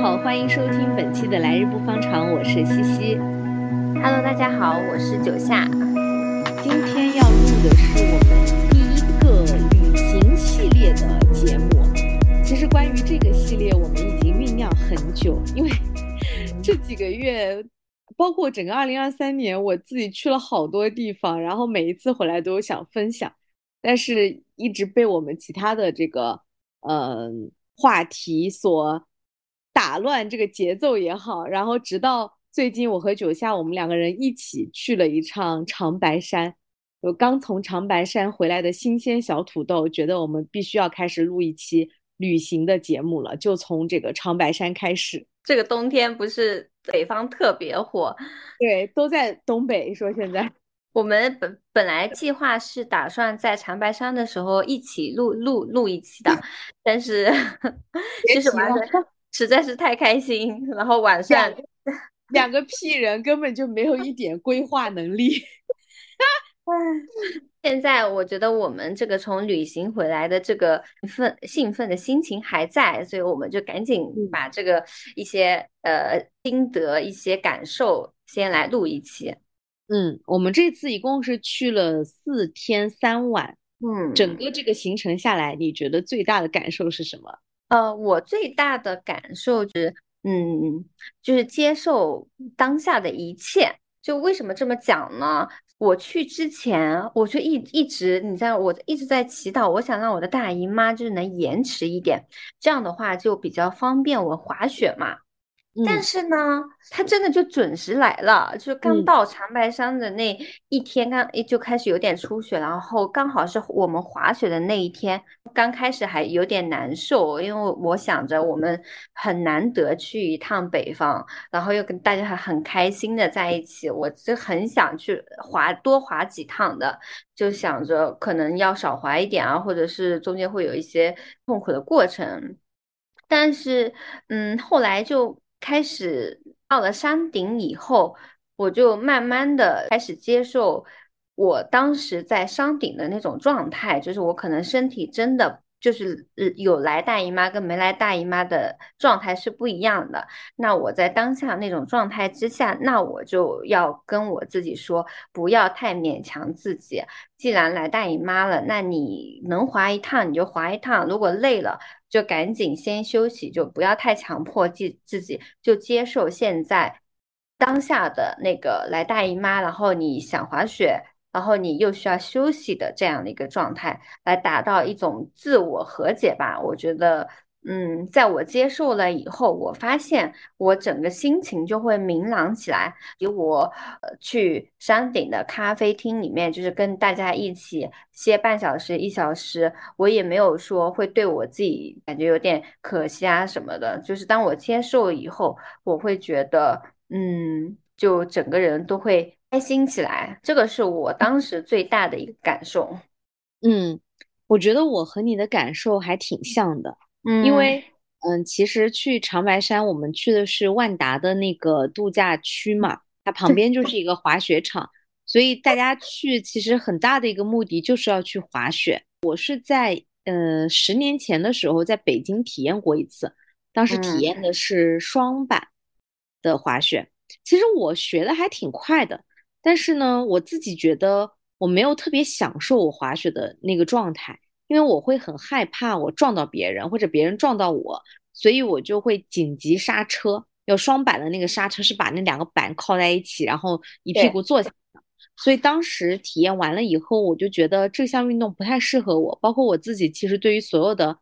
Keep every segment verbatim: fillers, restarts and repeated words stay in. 好，欢迎收听本期的来日不方长，我是西西。Hello， 大家好，我是九夏。今天要录的是我们第一个旅行系列的节目。其实关于这个系列，我们已经酝酿很久，因为这几个月，包括整个二零二三年，我自己去了好多地方，然后每一次回来都有想分享，但是一直被我们其他的这个呃话题所打乱这个节奏也好，然后直到最近我和九夏我们两个人一起去了一趟长白山，我刚从长白山回来的新鲜小土豆觉得我们必须要开始录一期旅行的节目了，就从这个长白山开始。这个冬天不是北方特别火，对，都在东北说现在。我们本本来计划是打算在长白山的时候一起录录录一期的，但是就是完全实在是太开心，然后晚上两 个, 两个屁人根本就没有一点规划能力。现在我觉得我们这个从旅行回来的这个奋兴奋的心情还在，所以我们就赶紧把这个一些、嗯、呃心得一些感受先来录一期。嗯，我们这次一共是去了四天三晚，嗯，整个这个行程下来，你觉得最大的感受是什么？呃，我最大的感受就是，嗯，就是接受当下的一切。就为什么这么讲呢？我去之前，我就一一直你在我一直在祈祷，我想让我的大姨妈就是能延迟一点，这样的话就比较方便我滑雪嘛。嗯、但是呢，他真的就准时来了，就刚到长白山的那一天，刚就开始有点出血，然后刚好是我们滑雪的那一天。刚开始还有点难受，因为我想着我们很难得去一趟北方，然后又跟大家还很开心的在一起，我就很想去滑多滑几趟的，就想着可能要少滑一点啊，或者是中间会有一些痛苦的过程。但是，嗯，后来就开始到了山顶以后，我就慢慢的开始接受我当时在山顶的那种状态，就是我可能身体真的就是有来大姨妈跟没来大姨妈的状态是不一样的。那我在当下那种状态之下，那我就要跟我自己说，不要太勉强自己，既然来大姨妈了，那你能滑一趟你就滑一趟，如果累了就赶紧先休息，就不要太强迫自己，就接受现在当下的那个来大姨妈，然后你想滑雪，然后你又需要休息的这样的一个状态，来达到一种自我和解吧。我觉得，嗯，在我接受了以后，我发现我整个心情就会明朗起来。比如我去山顶的咖啡厅里面，就是跟大家一起歇半小时一小时，我也没有说会对我自己感觉有点可惜啊什么的。就是当我接受以后，我会觉得，嗯，就整个人都会开心起来。这个是我当时最大的一个感受。嗯，我觉得我和你的感受还挺像的。因为嗯，其实去长白山我们去的是万达的那个度假区嘛，它旁边就是一个滑雪场，所以大家去其实很大的一个目的就是要去滑雪。我是在呃十年前的时候在北京体验过一次，当时体验的是双板的滑雪、嗯、其实我学的还挺快的，但是呢我自己觉得我没有特别享受我滑雪的那个状态，因为我会很害怕我撞到别人或者别人撞到我，所以我就会紧急刹车。有双板的那个刹车是把那两个板靠在一起，然后一屁股坐下。所以当时体验完了以后，我就觉得这项运动不太适合我，包括我自己其实对于所有的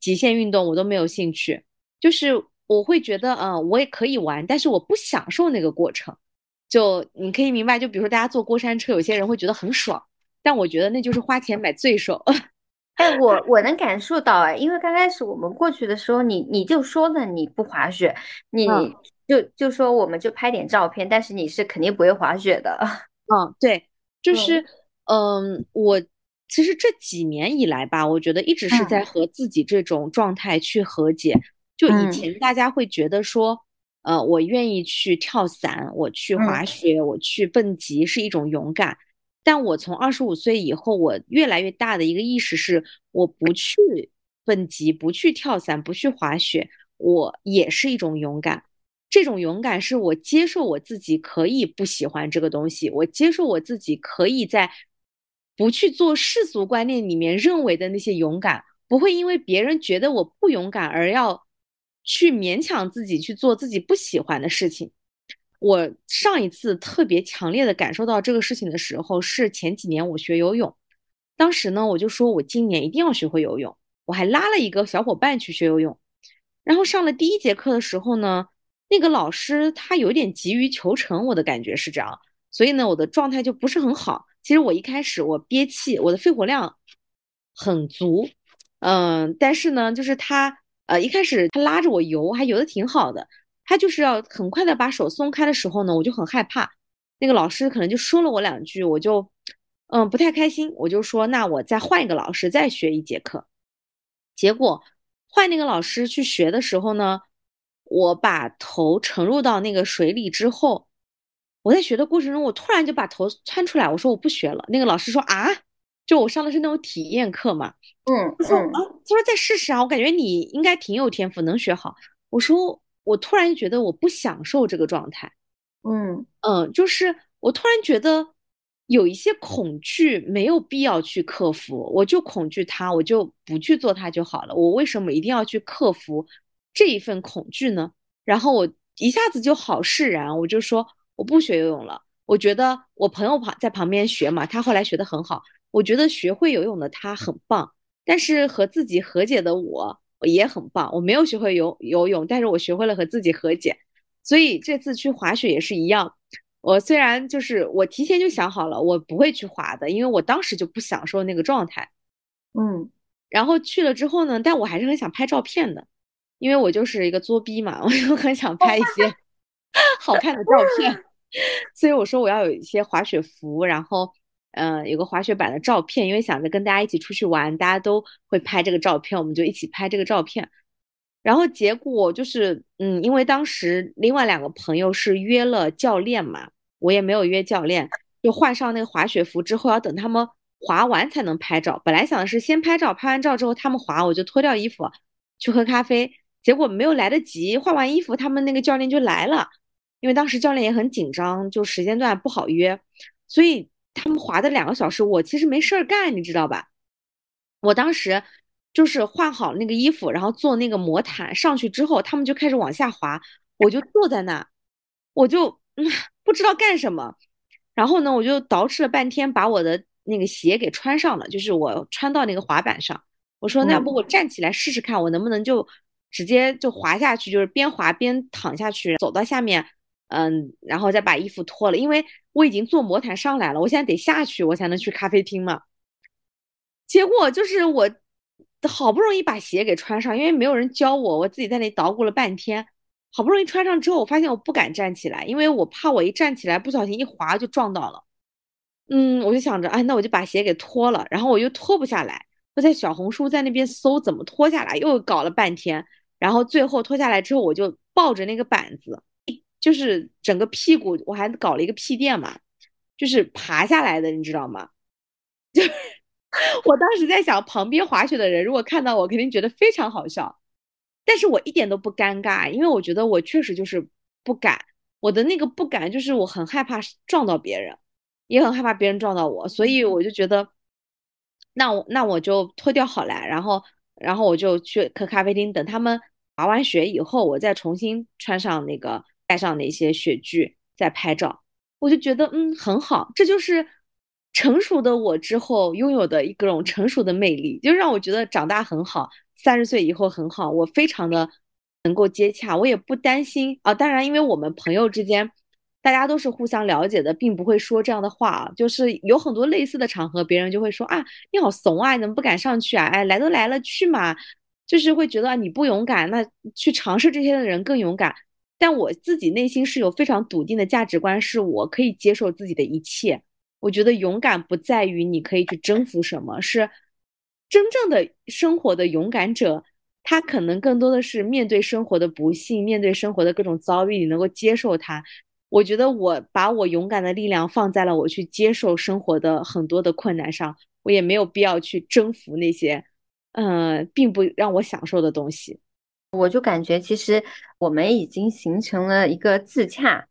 极限运动我都没有兴趣，就是我会觉得嗯、呃，我也可以玩，但是我不享受那个过程。就你可以明白，就比如说大家坐过山车有些人会觉得很爽，但我觉得那就是花钱买罪受。哎，我我能感受到哎，因为刚开始我们过去的时候，你你就说了你不滑雪，你就、嗯、就说我们就拍点照片，但是你是肯定不会滑雪的。嗯，对，就是嗯、呃，我其实这几年以来吧，我觉得一直是在和自己这种状态去和解。嗯、就以前大家会觉得说，呃，我愿意去跳伞，我去滑雪，嗯、我去蹦极是一种勇敢。但我从二十五岁以后，我越来越大的一个意识是，我不去蹦极，不去跳伞，不去滑雪，我也是一种勇敢。这种勇敢是我接受我自己可以不喜欢这个东西，我接受我自己可以在不去做世俗观念里面认为的那些勇敢，不会因为别人觉得我不勇敢而要去勉强自己去做自己不喜欢的事情。我上一次特别强烈的感受到这个事情的时候，是前几年我学游泳，当时呢我就说我今年一定要学会游泳，我还拉了一个小伙伴去学游泳。然后上了第一节课的时候呢，那个老师他有点急于求成，我的感觉是这样，所以呢我的状态就不是很好。其实我一开始我憋气，我的肺活量很足，嗯、呃，但是呢就是他呃一开始他拉着我游，还游得挺好的，他就是要很快的把手松开的时候呢，我就很害怕。那个老师可能就说了我两句，我就嗯不太开心，我就说那我再换一个老师再学一节课。结果换那个老师去学的时候呢，我把头沉入到那个水里之后，我在学的过程中我突然就把头窜出来，我说我不学了。那个老师说啊，就我上的是那种体验课嘛，嗯，他说啊，他说再试试啊，我感觉你应该挺有天赋，能学好。我说我突然觉得我不享受这个状态，嗯嗯，就是我突然觉得有一些恐惧没有必要去克服，我就恐惧它，我就不去做它就好了。我为什么一定要去克服这一份恐惧呢？然后我一下子就好释然，我就说我不学游泳了。我觉得我朋友在旁边学嘛，他后来学得很好，我觉得学会游泳的他很棒，但是和自己和解的我也很棒，我没有学会游游泳，但是我学会了和自己和解。所以这次去滑雪也是一样，我虽然就是我提前就想好了我不会去滑的，因为我当时就不享受那个状态，嗯，然后去了之后呢，但我还是很想拍照片的，因为我就是一个作逼嘛，我就很想拍一些好看的照片所以我说我要有一些滑雪服，然后呃，有个滑雪板的照片，因为想着跟大家一起出去玩，大家都会拍这个照片，我们就一起拍这个照片。然后结果就是嗯，因为当时另外两个朋友是约了教练嘛，我也没有约教练，就换上那个滑雪服之后要等他们滑完才能拍照，本来想的是先拍照，拍完照之后他们滑，我就脱掉衣服去喝咖啡，结果没有来得及，换完衣服他们那个教练就来了，因为当时教练也很紧张，就时间段不好约，所以他们滑的两个小时我其实没事儿干，你知道吧。我当时就是换好那个衣服，然后坐那个魔毯上去之后，他们就开始往下滑，我就坐在那，我就、嗯、不知道干什么。然后呢我就捯饬了半天，把我的那个鞋给穿上了，就是我穿到那个滑板上，我说那要不我站起来试试看，我能不能就直接就滑下去，就是边滑边躺下去走到下面，嗯，然后再把衣服脱了，因为我已经坐魔毯上来了，我现在得下去我才能去咖啡厅嘛。结果就是我好不容易把鞋给穿上，因为没有人教我，我自己在那里捣鼓了半天，好不容易穿上之后我发现我不敢站起来，因为我怕我一站起来不小心一滑就撞到了。嗯，我就想着哎，那我就把鞋给脱了，然后我又脱不下来，我在小红书在那边搜怎么脱下来，又搞了半天，然后最后脱下来之后我就抱着那个板子，就是整个屁股，我还搞了一个屁垫嘛，就是爬下来的，你知道吗？就是我当时在想，旁边滑雪的人如果看到我肯定觉得非常好笑，但是我一点都不尴尬，因为我觉得我确实就是不敢，我的那个不敢就是我很害怕撞到别人，也很害怕别人撞到我，所以我就觉得那我那我就脱掉好来，然后然后我就去喝咖啡厅，等他们滑完雪以后我再重新穿上那个带上的一些雪具在拍照，我就觉得嗯很好，这就是成熟的我之后拥有的一种成熟的魅力，就让我觉得长大很好，三十岁以后很好，我非常的能够接洽，我也不担心啊。当然因为我们朋友之间大家都是互相了解的，并不会说这样的话啊，就是有很多类似的场合别人就会说啊你好怂啊，你怎么不敢上去啊，哎来都来了去嘛，就是会觉得你不勇敢，那去尝试这些的人更勇敢。但我自己内心是有非常笃定的价值观，是我可以接受自己的一切。我觉得勇敢不在于你可以去征服什么，是真正的生活的勇敢者，他可能更多的是面对生活的不幸，面对生活的各种遭遇，你能够接受它。我觉得我把我勇敢的力量放在了我去接受生活的很多的困难上，我也没有必要去征服那些，呃，并不让我享受的东西。我就感觉其实我们已经形成了一个自洽，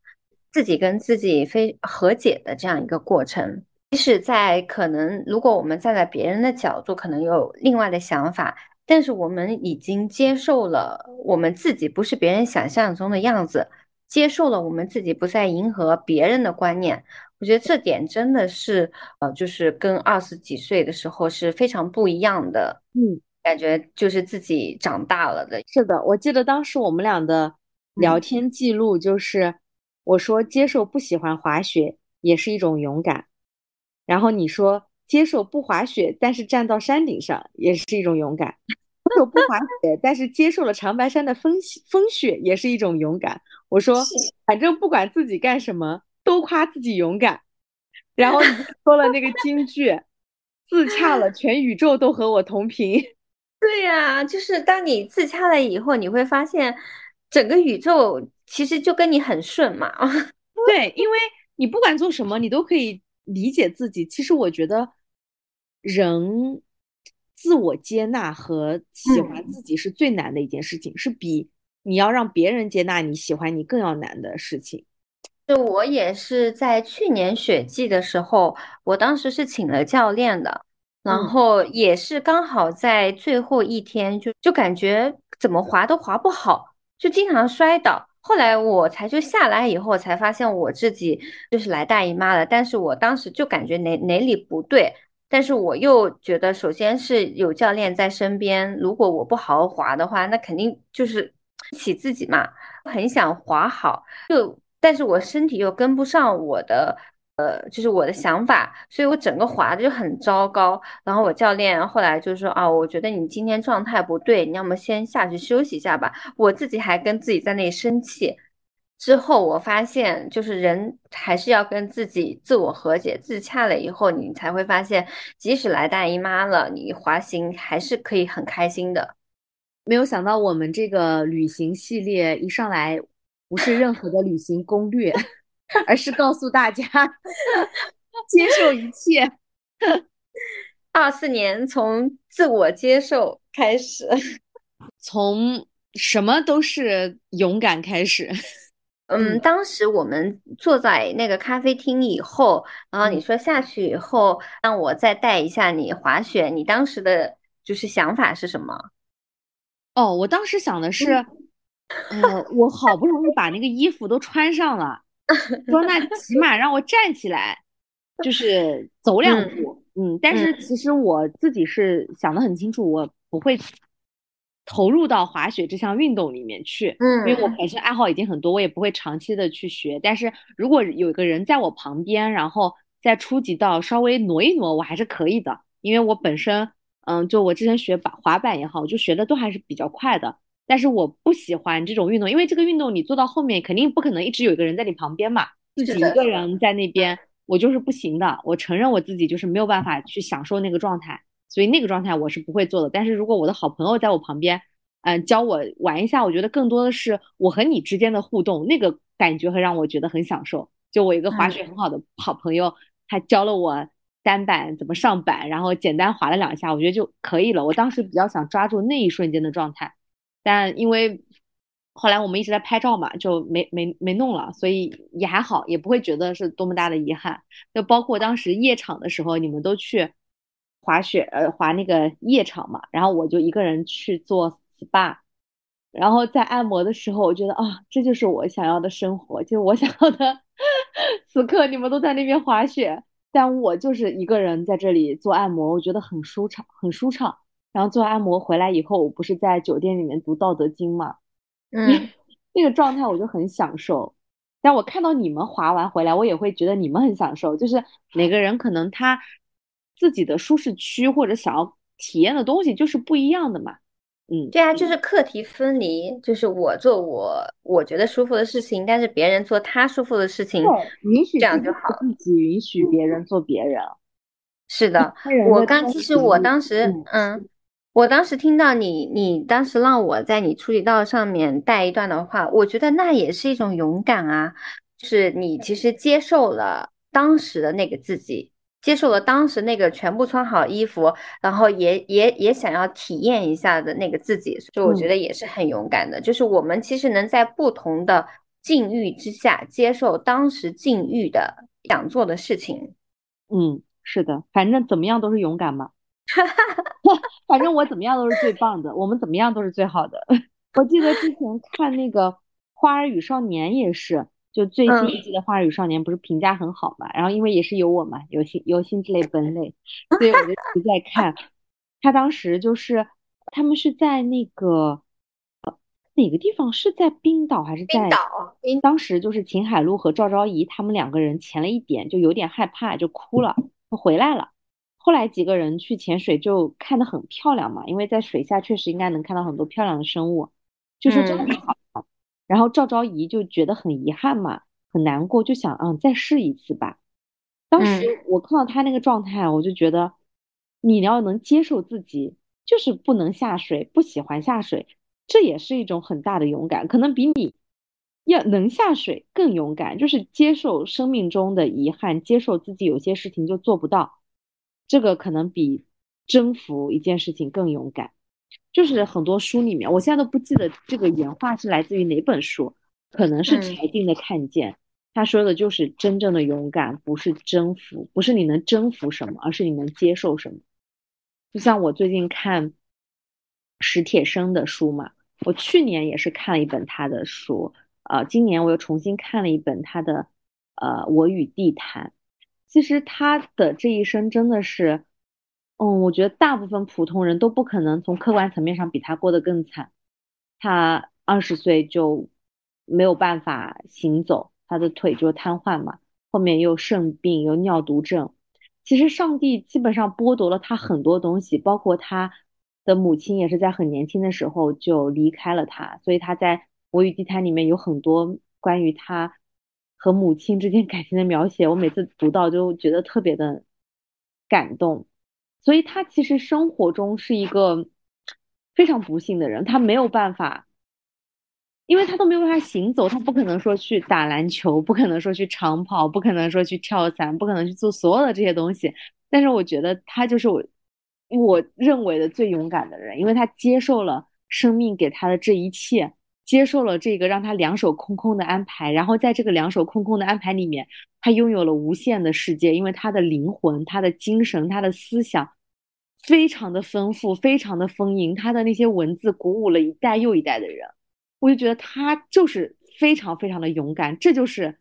自己跟自己非和解的这样一个过程。即使在可能如果我们站在别人的角度可能有另外的想法，但是我们已经接受了我们自己不是别人想象中的样子，接受了我们自己不再迎合别人的观念。我觉得这点真的是呃，就是跟二十几岁的时候是非常不一样的，嗯，感觉就是自己长大了的。是的，我记得当时我们俩的聊天记录就是、嗯、我说接受不喜欢滑雪也是一种勇敢，然后你说接受不滑雪但是站到山顶上也是一种勇敢，接受不滑雪但是接受了长白山的 风, 风雪也是一种勇敢。我说反正不管自己干什么都夸自己勇敢，然后你说了那个金句自洽了全宇宙都和我同频。对呀、啊，就是当你自洽了以后你会发现整个宇宙其实就跟你很顺嘛。对，因为你不管做什么你都可以理解自己。其实我觉得人自我接纳和喜欢自己是最难的一件事情、嗯、是比你要让别人接纳你喜欢你更要难的事情。就我也是在去年雪季的时候，我当时是请了教练的，然后也是刚好在最后一天就就感觉怎么滑都滑不好，就经常摔倒。后来我才就下来以后才发现我自己就是来大姨妈了，但是我当时就感觉哪哪里不对，但是我又觉得首先是有教练在身边，如果我不好好滑的话那肯定就是起自己嘛，很想滑好，就但是我身体又跟不上我的呃，就是我的想法，所以我整个滑的就很糟糕。然后我教练后来就说啊，我觉得你今天状态不对，你要么先下去休息一下吧。我自己还跟自己在那里生气。之后我发现就是人还是要跟自己自我和解，自洽了以后你才会发现即使来大姨妈了你滑行还是可以很开心的。没有想到我们这个旅行系列一上来不是任何的旅行攻略而是告诉大家接受一切。二四年从自我接受开始，从什么都是勇敢开始。嗯，当时我们坐在那个咖啡厅以后，然后你说下去以后让我再带一下你滑雪，你当时的就是想法是什么？哦，我当时想的是、嗯呃、我好不容易把那个衣服都穿上了说那起码让我站起来就是走两步。 嗯, 嗯，但是其实我自己是想得很清楚，我不会投入到滑雪这项运动里面去，嗯，因为我本身爱好已经很多，我也不会长期的去学。但是如果有个人在我旁边然后在初级道稍微挪一挪我还是可以的，因为我本身嗯，就我之前学滑板也好，就学的都还是比较快的。但是我不喜欢这种运动，因为这个运动你做到后面肯定不可能一直有一个人在你旁边嘛，自己一个人在那边我就是不行的，我承认我自己就是没有办法去享受那个状态，所以那个状态我是不会做的。但是如果我的好朋友在我旁边嗯、呃，教我玩一下，我觉得更多的是我和你之间的互动，那个感觉会让我觉得很享受。就我一个滑雪很好的好朋友、嗯、他教了我单板怎么上板，然后简单滑了两下我觉得就可以了。我当时比较想抓住那一瞬间的状态，但因为后来我们一直在拍照嘛，就没没没弄了，所以也还好，也不会觉得是多么大的遗憾。就包括当时夜场的时候你们都去滑雪呃滑那个夜场嘛，然后我就一个人去做 S P A， 然后在按摩的时候我觉得啊、哦，这就是我想要的生活，就是我想要的此刻你们都在那边滑雪，但我就是一个人在这里做按摩，我觉得很舒畅很舒畅。然后做按摩回来以后我不是在酒店里面读道德经嘛，嗯，那个状态我就很享受。但我看到你们滑完回来我也会觉得你们很享受，就是每个人可能他自己的舒适区或者想要体验的东西就是不一样的嘛。嗯，对啊，就是课题分离，就是我做我我觉得舒服的事情，但是别人做他舒服的事情，允许这样就好，自己允许别人做别人。是的，我刚其实我当时嗯我当时听到你你当时让我在你初级道上面带一段的话，我觉得那也是一种勇敢啊，就是你其实接受了当时的那个自己，接受了当时那个全部穿好衣服，然后也也也想要体验一下的那个自己，所以我觉得也是很勇敢的、嗯、就是我们其实能在不同的境遇之下接受当时境遇的想做的事情。嗯，是的，反正怎么样都是勇敢嘛反正我怎么样都是最棒的，我们怎么样都是最好的我记得之前看那个《花儿与少年》也是，就最新一季的《花儿与少年》不是评价很好嘛、嗯、然后因为也是有我嘛，有心有心之类本类，所以我就一直在看他当时就是他们是在那个哪个地方，是在冰岛还是在冰岛？当时就是秦海璐和赵昭仪他们两个人潜了一点，就有点害怕，就哭了，回来了。后来几个人去潜水就看得很漂亮嘛，因为在水下确实应该能看到很多漂亮的生物，就说真的好、嗯。然后赵昭仪就觉得很遗憾嘛，很难过，就想嗯再试一次吧。当时我看到他那个状态，我就觉得你要能接受自己，就是不能下水，不喜欢下水。这也是一种很大的勇敢，可能比你要能下水更勇敢，就是接受生命中的遗憾，接受自己有些事情就做不到，这个可能比征服一件事情更勇敢。就是很多书里面，我现在都不记得这个原话是来自于哪本书，可能是柴静的《看见》，他、嗯、说的就是真正的勇敢不是征服，不是你能征服什么，而是你能接受什么。就像我最近看史铁生的书嘛，我去年也是看了一本他的书，呃，今年我又重新看了一本他的呃《我与地坛》。其实他的这一生真的是，嗯，我觉得大部分普通人都不可能从客观层面上比他过得更惨。他二十岁就没有办法行走，他的腿就瘫痪嘛，后面又肾病又尿毒症。其实上帝基本上剥夺了他很多东西，包括他的母亲也是在很年轻的时候就离开了他，所以他在《我与地坛》里面有很多关于他和母亲之间感情的描写，我每次读到就觉得特别的感动。所以他其实生活中是一个非常不幸的人，他没有办法，因为他都没有办法行走，他不可能说去打篮球，不可能说去长跑，不可能说去跳伞，不可能去做所有的这些东西。但是我觉得他就是我我认为的最勇敢的人，因为他接受了生命给他的这一切，接受了这个让他两手空空的安排，然后在这个两手空空的安排里面，他拥有了无限的世界，因为他的灵魂，他的精神，他的思想非常的丰富，非常的丰盈，他的那些文字鼓舞了一代又一代的人。我就觉得他就是非常非常的勇敢，这就是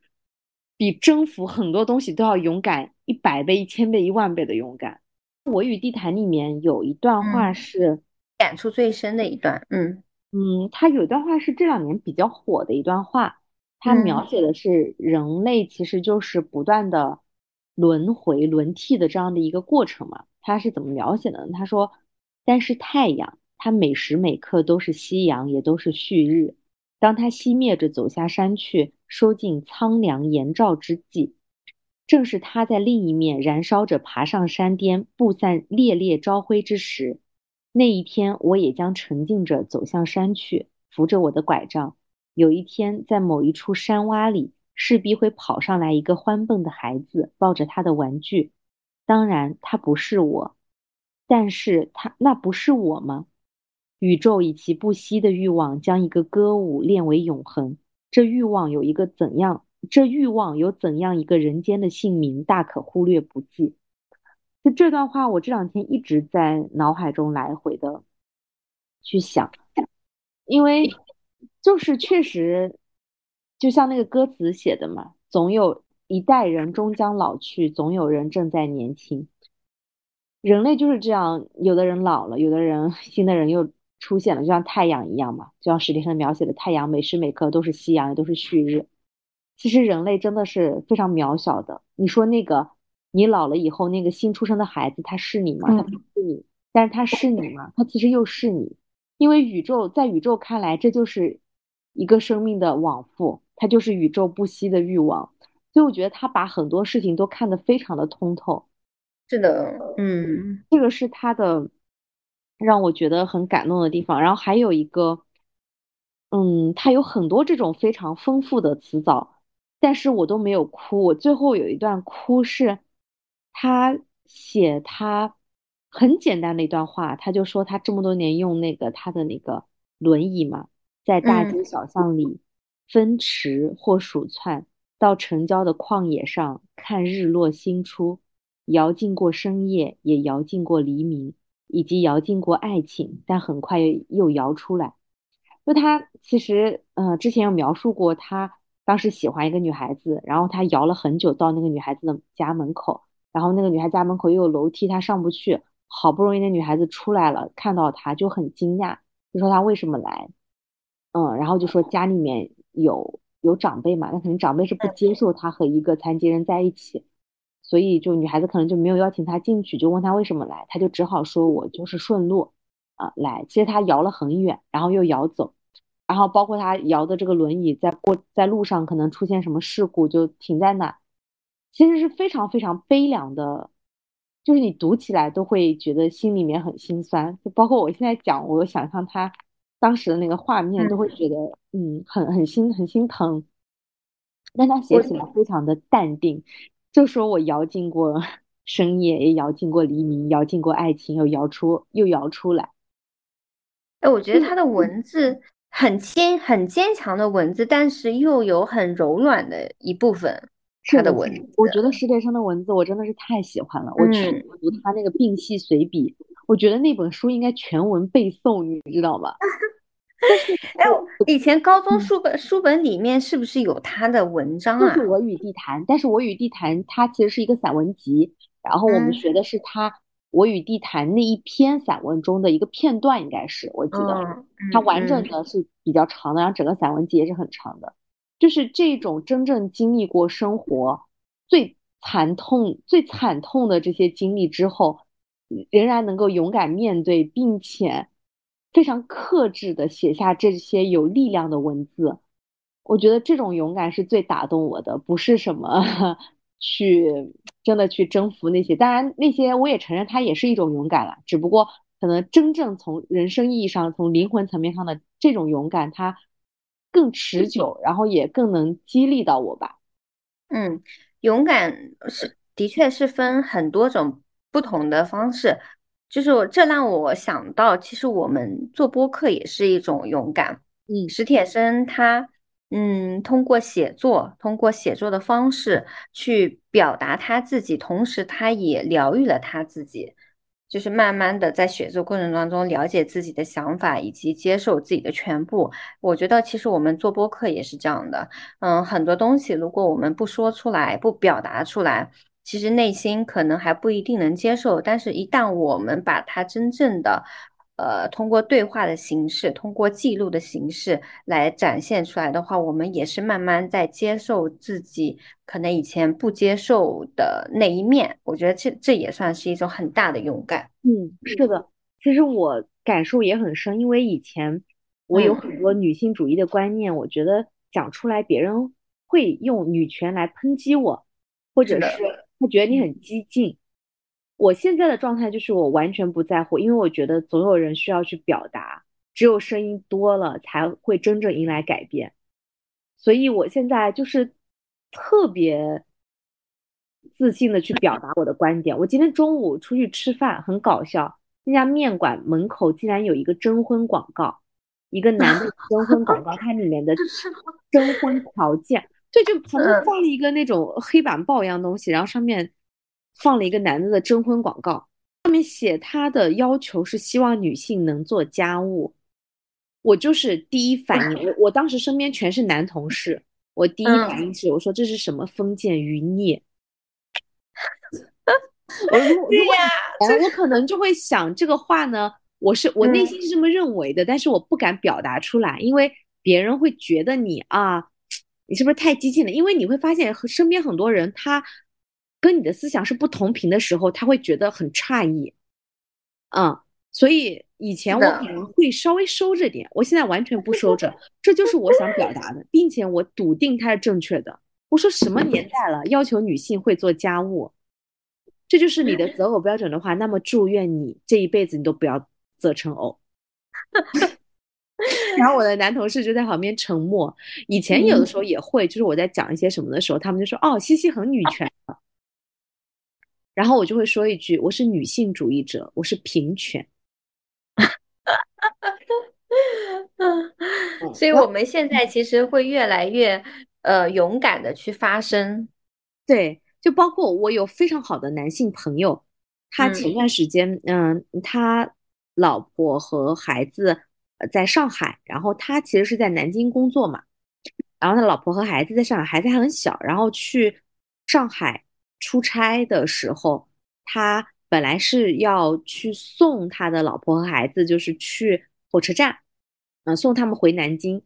比征服很多东西都要勇敢一百倍、一千倍、一万倍的勇敢。我与地坛里面有一段话是、嗯、感触最深的一段，嗯嗯，他有一段话是这两年比较火的一段话，他描写的是人类其实就是不断的轮回、轮替的这样的一个过程嘛。他是怎么描写的呢？他说：“但是太阳，它每时每刻都是夕阳，也都是旭日。当它熄灭着走下山去，收尽苍凉颜照之际。”正是他在另一面燃烧着爬上山巅，布散烈烈朝晖之时，那一天我也将沉浸着走向山去，扶着我的拐杖。有一天在某一处山洼里，势必会跑上来一个欢蹦的孩子，抱着他的玩具。当然他不是我，但是他那不是我吗？宇宙以其不息的欲望将一个歌舞练为永恒，这欲望有一个怎样这欲望有怎样一个人间的姓名，大可忽略不计。就这段话，我这两天一直在脑海中来回的去想，因为就是确实就像那个歌词写的嘛，总有一代人终将老去，总有人正在年轻。人类就是这样，有的人老了，有的人新的人又出现了，就像太阳一样嘛，就像史铁生描写的太阳每时每刻都是夕阳，也都是旭日。其实人类真的是非常渺小的。你说那个你老了以后那个新出生的孩子，他是你吗？他不是你，但是他是你吗？他其实又是你，因为宇宙在宇宙看来，这就是一个生命的往复，它就是宇宙不息的欲望。所以我觉得他把很多事情都看得非常的通透。是的，嗯，这个是他的让我觉得很感动的地方。然后还有一个，嗯，他有很多这种非常丰富的词藻。但是我都没有哭，我最后有一段哭是他写他很简单的一段话，他就说他这么多年用那个他的那个轮椅嘛，在大街小巷里分驰或鼠窜，到城郊的旷野上看日落星出，摇尽过深夜，也摇尽过黎明，以及摇尽过爱情，但很快又摇出来。就他其实呃之前有描述过，他当时喜欢一个女孩子，然后他摇了很久到那个女孩子的家门口，然后那个女孩家门口又有楼梯，他上不去，好不容易那女孩子出来了，看到他就很惊讶，就说他为什么来，嗯，然后就说家里面有有长辈嘛，那可能长辈是不接受他和一个残疾人在一起，所以就女孩子可能就没有邀请他进去，就问他为什么来，他就只好说我就是顺路啊来。其实他摇了很远，然后又摇走，然后包括他摇的这个轮椅在过在路上可能出现什么事故就停在那，其实是非常非常悲凉的，就是你读起来都会觉得心里面很心酸，就包括我现在讲，我想象他当时的那个画面都会觉得嗯很很心很心疼，但他写起来非常的淡定，就说我摇尽过深夜，也摇尽过黎明，摇尽过爱情，又摇出又摇出来。哎，我觉得他的文字很坚很坚强的文字，但是又有很柔软的一部分。他的文字，我觉得史铁生的文字我真的是太喜欢了。嗯、我去读他那个《病隙随笔》，我觉得那本书应该全文背诵，你知道吗？哎，以前高中书本、嗯、书本里面是不是有他的文章啊？就是《我与地坛》，但是《我与地坛》它其实是一个散文集，然后我们学的是他。嗯我与地坛那一篇散文中的一个片段，应该是我记得、嗯、它完整的是比较长的，然后整个散文集也是很长的。就是这种真正经历过生活最惨痛最惨痛的这些经历之后，仍然能够勇敢面对，并且非常克制的写下这些有力量的文字，我觉得这种勇敢是最打动我的，不是什么去真的去征服那些，当然那些我也承认它也是一种勇敢了，只不过可能真正从人生意义上从灵魂层面上的这种勇敢它更持久，然后也更能激励到我吧。嗯，勇敢是的确是分很多种不同的方式，就是这让我想到其实我们做播客也是一种勇敢。嗯，史铁生他嗯，通过写作，通过写作的方式去表达他自己，同时他也疗愈了他自己，就是慢慢的在写作过程当中了解自己的想法以及接受自己的全部。我觉得其实我们做播客也是这样的，嗯，很多东西如果我们不说出来，不表达出来，其实内心可能还不一定能接受，但是一旦我们把它真正的呃，通过对话的形式，通过记录的形式来展现出来的话，我们也是慢慢在接受自己可能以前不接受的那一面。我觉得这这也算是一种很大的勇敢。嗯，是的，其实我感受也很深，因为以前我有很多女性主义的观念、嗯、我觉得讲出来别人会用女权来抨击我，或者是他觉得你很激进。我现在的状态就是我完全不在乎，因为我觉得总有人需要去表达，只有声音多了才会真正迎来改变。所以我现在就是特别自信的去表达我的观点。我今天中午出去吃饭，很搞笑，那家面馆门口竟然有一个征婚广告，一个男的征婚广告，它里面的征婚条件，对，就旁边放了一个那种黑板报一样东西，然后上面放了一个男的的征婚广告，上面写他的要求是希望女性能做家务。我就是第一反应，我我当时身边全是男同事，我第一反应是我说这是什么封建余孽。我如果对呀、啊，我可能就会想这个话呢，我是我内心是这么认为的、嗯，但是我不敢表达出来，因为别人会觉得你啊，你是不是太激进了？因为你会发现身边很多人他跟你的思想是不同频的时候，他会觉得很诧异，嗯，所以以前我可能会稍微收着点，我现在完全不收着，这就是我想表达的，并且我笃定它是正确的。我说什么年代了，要求女性会做家务，这就是你的择偶标准的话，那么祝愿你这一辈子你都不要择成偶。然后我的男同事就在旁边沉默。以前有的时候也会，就是我在讲一些什么的时候，他们就说哦，西西很女权。然后我就会说一句，我是女性主义者，我是平权。所以我们现在其实会越来越呃勇敢的去发声。对，就包括我有非常好的男性朋友，他前段时间嗯、呃、他老婆和孩子在上海，然后他其实是在南京工作嘛，然后他老婆和孩子在上海，孩子还很小，然后去上海出差的时候，他本来是要去送他的老婆和孩子，就是去火车站，嗯、呃，送他们回南京，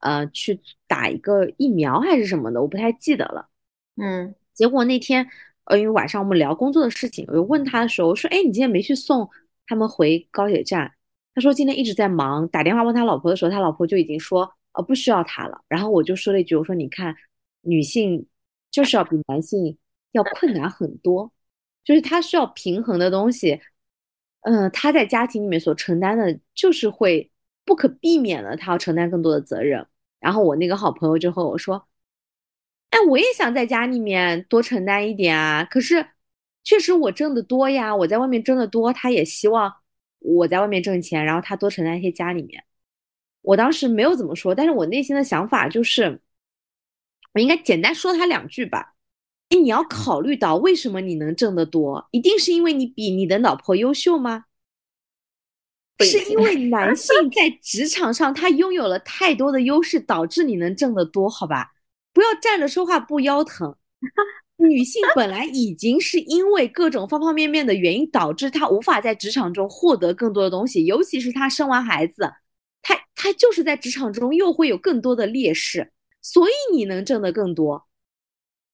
呃，去打一个疫苗还是什么的，我不太记得了。嗯，结果那天，呃，因为晚上我们聊工作的事情，我就问他的时候，我说：“哎，你今天没去送他们回高铁站？”他说：“今天一直在忙。”打电话问他老婆的时候，他老婆就已经说：“呃，不需要他了。”然后我就说了一句：“我说你看，女性就是要比男性要困难很多，就是他需要平衡的东西。”嗯、呃，他在家庭里面所承担的就是会不可避免的，他要承担更多的责任。然后我那个好朋友就和我说，哎，我也想在家里面多承担一点啊，可是确实我挣得多呀，我在外面挣得多，他也希望我在外面挣钱，然后他多承担一些家里面。我当时没有怎么说，但是我内心的想法就是我应该简单说他两句吧。你要考虑到为什么你能挣得多，一定是因为你比你的老婆优秀吗？是因为男性在职场上他拥有了太多的优势，导致你能挣得多，好吧？不要站着说话不腰疼。女性本来已经是因为各种方方面面的原因导致她无法在职场中获得更多的东西，尤其是她生完孩子，她她就是在职场中又会有更多的劣势，所以你能挣得更多。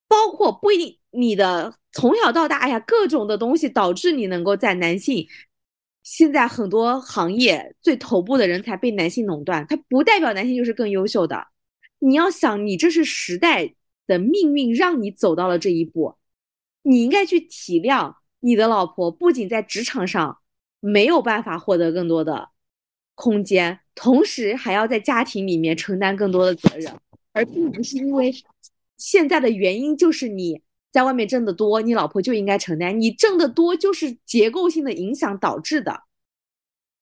包括不一定你的从小到大，哎呀，各种的东西导致你能够在男性，现在很多行业最头部的人才被男性垄断，它不代表男性就是更优秀的。你要想，你这是时代的命运让你走到了这一步，你应该去体谅你的老婆不仅在职场上没有办法获得更多的空间，同时还要在家庭里面承担更多的责任，而并不是因为现在的原因就是你在外面挣得多，你老婆就应该承担，你挣得多就是结构性的影响导致的。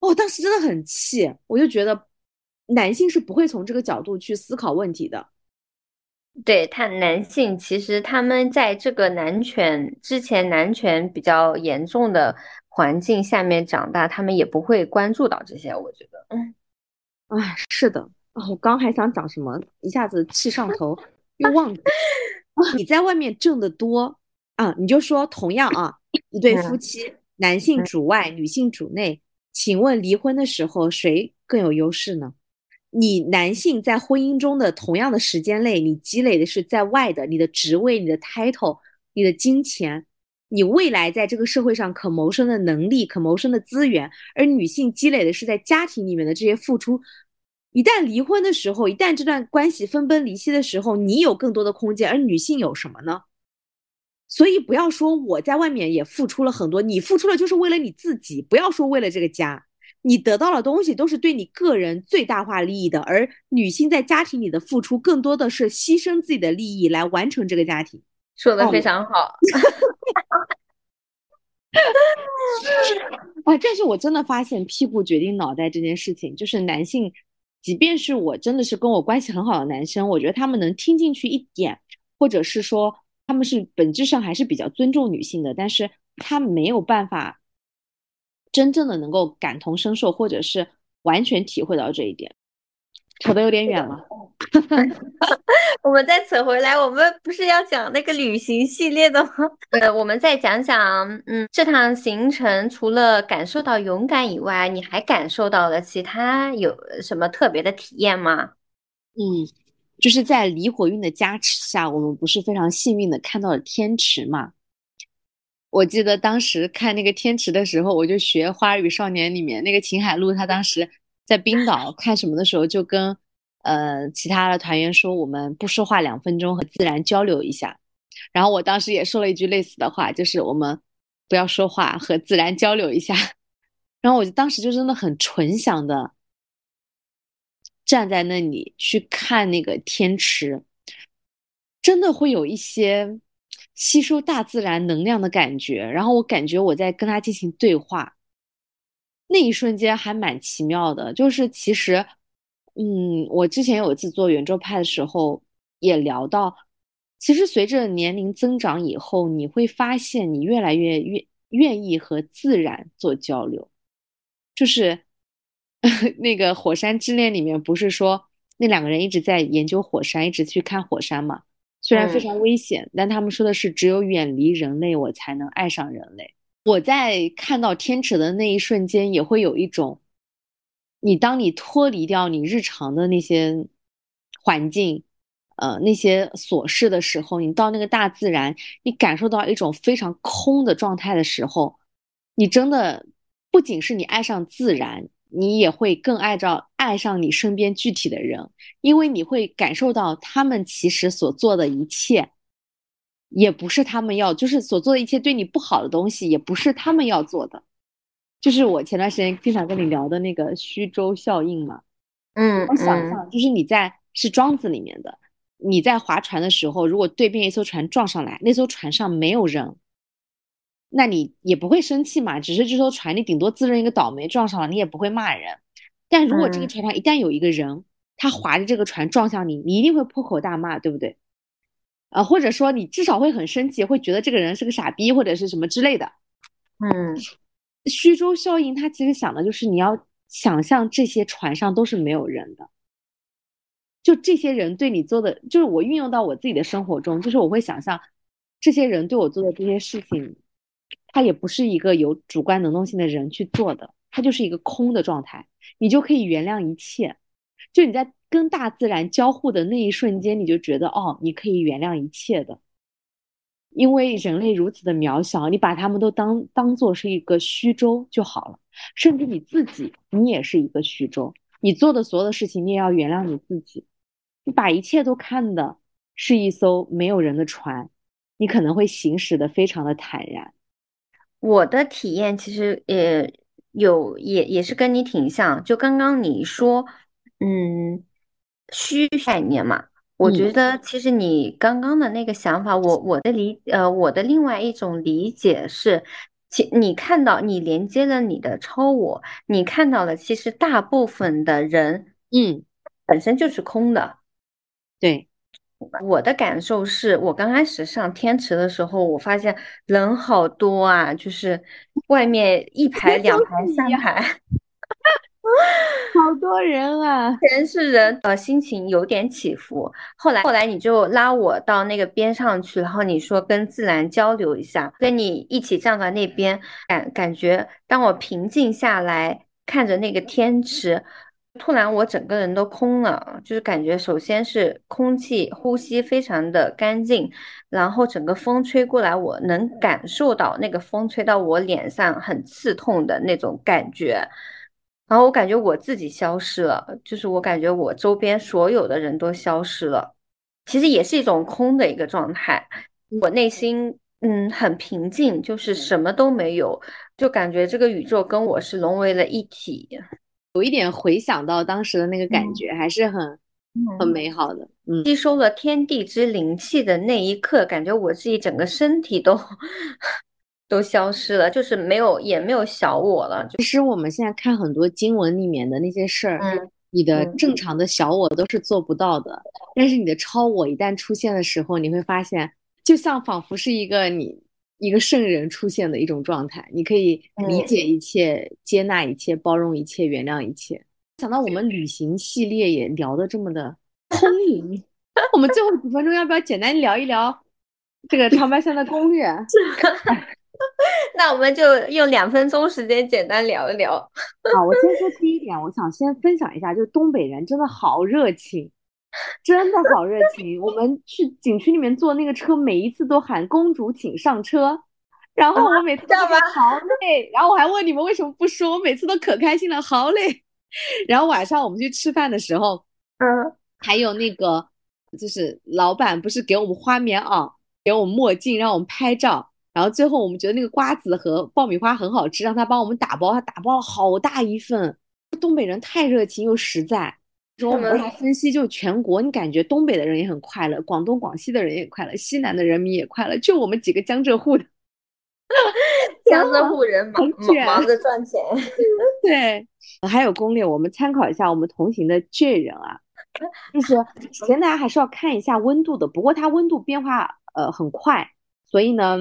哦，当时真的很气，我就觉得男性是不会从这个角度去思考问题的。对，他男性其实他们在这个男权之前男权比较严重的环境下面长大，他们也不会关注到这些，我觉得。嗯，哎，是的。哦，我刚还想讲什么，一下子气上头。又忘记你在外面挣得多啊，你就说同样啊，一对夫妻，男性主外，女性主内，请问离婚的时候谁更有优势呢？你男性在婚姻中的同样的时间内，你积累的是在外的你的职位、你的 title、你的金钱，你未来在这个社会上可谋生的能力、可谋生的资源，而女性积累的是在家庭里面的这些付出。一旦离婚的时候，一旦这段关系分崩离析的时候，你有更多的空间，而女性有什么呢？所以不要说我在外面也付出了很多，你付出了就是为了你自己，不要说为了这个家，你得到的东西都是对你个人最大化利益的，而女性在家庭里的付出更多的是牺牲自己的利益来完成这个家庭。说得非常好。哦、但是我真的发现屁股决定脑袋这件事情，就是男性即便是我真的是跟我关系很好的男生，我觉得他们能听进去一点，或者是说他们是本质上还是比较尊重女性的，但是他没有办法真正的能够感同身受，或者是完全体会到这一点。扯得有点远了。我们再扯回来，我们不是要讲那个旅行系列的吗？呃，我们再讲讲，嗯，这趟行程除了感受到勇敢以外，你还感受到了其他有什么特别的体验吗？嗯，就是在离火运的加持下，我们不是非常幸运的看到了天池嘛？我记得当时看那个天池的时候，我就学《花与少年》里面那个秦海璐，他当时在冰岛看什么的时候，就跟呃其他的团员说，我们不说话两分钟，和自然交流一下。然后我当时也说了一句类似的话，就是我们不要说话，和自然交流一下。然后我就当时就真的很纯想的站在那里去看那个天池，真的会有一些吸收大自然能量的感觉，然后我感觉我在跟他进行对话，那一瞬间还蛮奇妙的。就是其实嗯，我之前有一次做圆周派的时候也聊到，其实随着年龄增长以后，你会发现你越来越越愿意和自然做交流。就是那个火山之恋里面不是说那两个人一直在研究火山，一直去看火山嘛，虽然非常危险、嗯、但他们说的是只有远离人类我才能爱上人类。我在看到天池的那一瞬间也会有一种，你当你脱离掉你日常的那些环境呃，那些琐事的时候，你到那个大自然，你感受到一种非常空的状态的时候，你真的不仅是你爱上自然，你也会更爱着爱上你身边具体的人，因为你会感受到他们其实所做的一切也不是他们要，就是所做的一切对你不好的东西也不是他们要做的。就是我前段时间经常跟你聊的那个虚舟效应嘛，嗯，我想象就是你在是庄子里面的，你在划船的时候，如果对面一艘船撞上来，那艘船上没有人，那你也不会生气嘛，只是这艘船你顶多自认一个倒霉撞上了，你也不会骂人。但如果这个船上一旦有一个人、嗯、他划着这个船撞向你，你一定会破口大骂，对不对？啊、呃，或者说你至少会很生气，会觉得这个人是个傻逼或者是什么之类的。嗯，虚舟效应他其实想的就是你要想象这些船上都是没有人的，就这些人对你做的，就是我运用到我自己的生活中，就是我会想象这些人对我做的这些事情，他也不是一个有主观能动性的人去做的，他就是一个空的状态，你就可以原谅一切。就你在跟大自然交互的那一瞬间，你就觉得哦，你可以原谅一切的，因为人类如此的渺小，你把他们都当当做是一个虚舟就好了。甚至你自己，你也是一个虚舟，你做的所有的事情，你也要原谅你自己。你把一切都看的是一艘没有人的船，你可能会行驶的非常的坦然。我的体验其实也有，也也是跟你挺像。就刚刚你说，嗯，虚概念嘛，我觉得其实你刚刚的那个想法，嗯、我我的理呃，我的另外一种理解是，其你看到你连接了你的超我，你看到了其实大部分的人，嗯，本身就是空的，对。我的感受是，我刚开始上天池的时候，我发现人好多啊，就是外面一排两排三排好多人啊，全是人，呃心情有点起伏。后来后来你就拉我到那个边上去，然后你说跟自然交流一下，跟你一起站在那边，感感觉当我平静下来看着那个天池，突然我整个人都空了，就是感觉首先是空气呼吸非常的干净，然后整个风吹过来，我能感受到那个风吹到我脸上很刺痛的那种感觉，然后我感觉我自己消失了，就是我感觉我周边所有的人都消失了，其实也是一种空的一个状态。我内心嗯很平静，就是什么都没有，就感觉这个宇宙跟我是融为了一体，有一点回想到当时的那个感觉，还是很、嗯、很美好的。嗯，吸收了天地之灵气的那一刻，感觉我自己整个身体都都消失了，就是没有，也没有小我了。其实我们现在看很多经文里面的那些事儿、嗯，你的正常的小我都是做不到的、嗯，但是你的超我一旦出现的时候，你会发现，就像仿佛是一个你。一个圣人出现的一种状态，你可以理解一切、嗯、接纳一切，包容一切，原谅一切。想到我们旅行系列也聊得这么的空灵我们最后几分钟要不要简单聊一聊这个长白山的攻略那我们就用两分钟时间简单聊一聊好，我先说第一点，我想先分享一下，就是东北人真的好热情，真的好热情我们去景区里面坐那个车，每一次都喊公主请上车，然后我每次都说好累，然后我还问你们为什么不说，我每次都可开心了，好累。然后晚上我们去吃饭的时候，嗯，还有那个就是老板不是给我们花棉袄，给我们墨镜，让我们拍照，然后最后我们觉得那个瓜子和爆米花很好吃，让他帮我们打包，他打包了好大一份。东北人太热情又实在，从我们来分析，就全国你感觉东北的人也很快乐，广东广西的人也快乐，西南的人民也快乐，就我们几个江浙沪的江浙沪人 忙, 忙着赚钱。对，还有攻略我们参考一下我们同行的J人啊，就是首先大家还是要看一下温度的，不过它温度变化呃很快，所以呢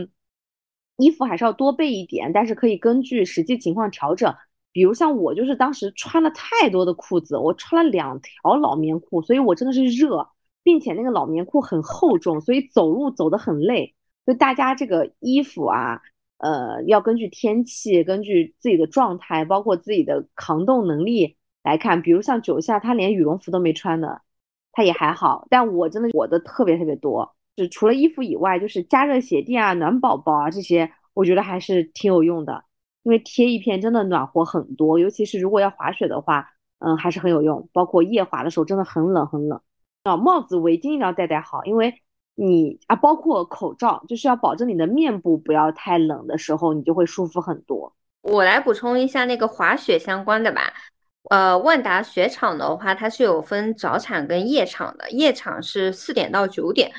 衣服还是要多备一点，但是可以根据实际情况调整。比如像我就是当时穿了太多的裤子，我穿了两条老棉裤，所以我真的是热，并且那个老棉裤很厚重，所以走路走得很累。所以大家这个衣服啊呃，要根据天气，根据自己的状态，包括自己的抗冻能力来看。比如像九夏他连羽绒服都没穿的，他也还好，但我真的我的特别特别多，就除了衣服以外，就是加热鞋垫啊、暖宝宝啊这些，我觉得还是挺有用的，因为贴一片真的暖和很多，尤其是如果要滑雪的话，嗯，还是很有用。包括夜滑的时候真的很冷很冷啊，帽子围巾一定要戴戴好，因为你啊，包括口罩，就是要保证你的面部不要太冷的时候，你就会舒服很多。我来补充一下那个滑雪相关的吧。呃，万达雪场的话，它是有分早场跟夜场的，夜场是四点到九点，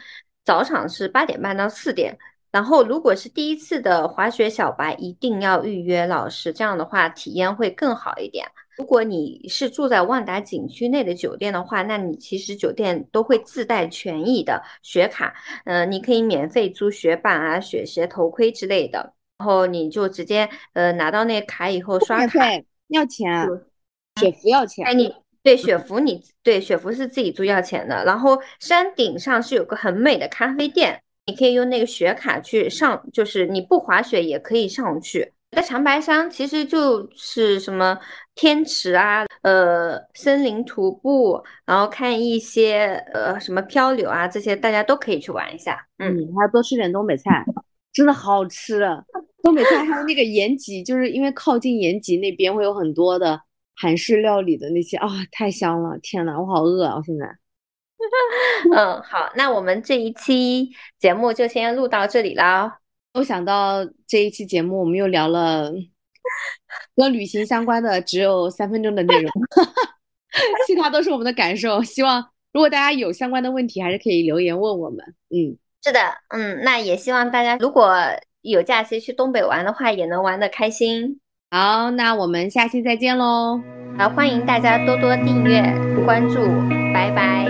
早场是八点半到四点。然后，如果是第一次的滑雪小白，一定要预约老师，这样的话体验会更好一点。如果你是住在万达景区内的酒店的话，那你其实酒店都会自带权益的雪卡，呃，你可以免费租雪板啊、雪鞋、头盔之类的，然后你就直接呃拿到那卡以后刷卡。要钱啊？雪服要钱？哎，你对雪服你对雪服是自己租要钱的。然后山顶上是有个很美的咖啡店，你可以用那个雪卡去上，就是你不滑雪也可以上去。在长白山其实就是什么天池啊，呃，森林徒步，然后看一些呃什么漂流啊，这些大家都可以去玩一下。嗯，还要多吃点东北菜，真的好吃了。东北菜还有那个延吉，就是因为靠近延吉那边会有很多的韩式料理的那些啊、哦，太香了！天哪，我好饿啊！我现在。嗯，好，那我们这一期节目就先录到这里啦。我想到这一期节目我们又聊了跟旅行相关的只有三分钟的内容，其他都是我们的感受。希望如果大家有相关的问题还是可以留言问我们。嗯，是的，嗯，那也希望大家如果有假期去东北玩的话也能玩得开心。好，那我们下期再见咯。好，欢迎大家多多订阅关注，拜拜。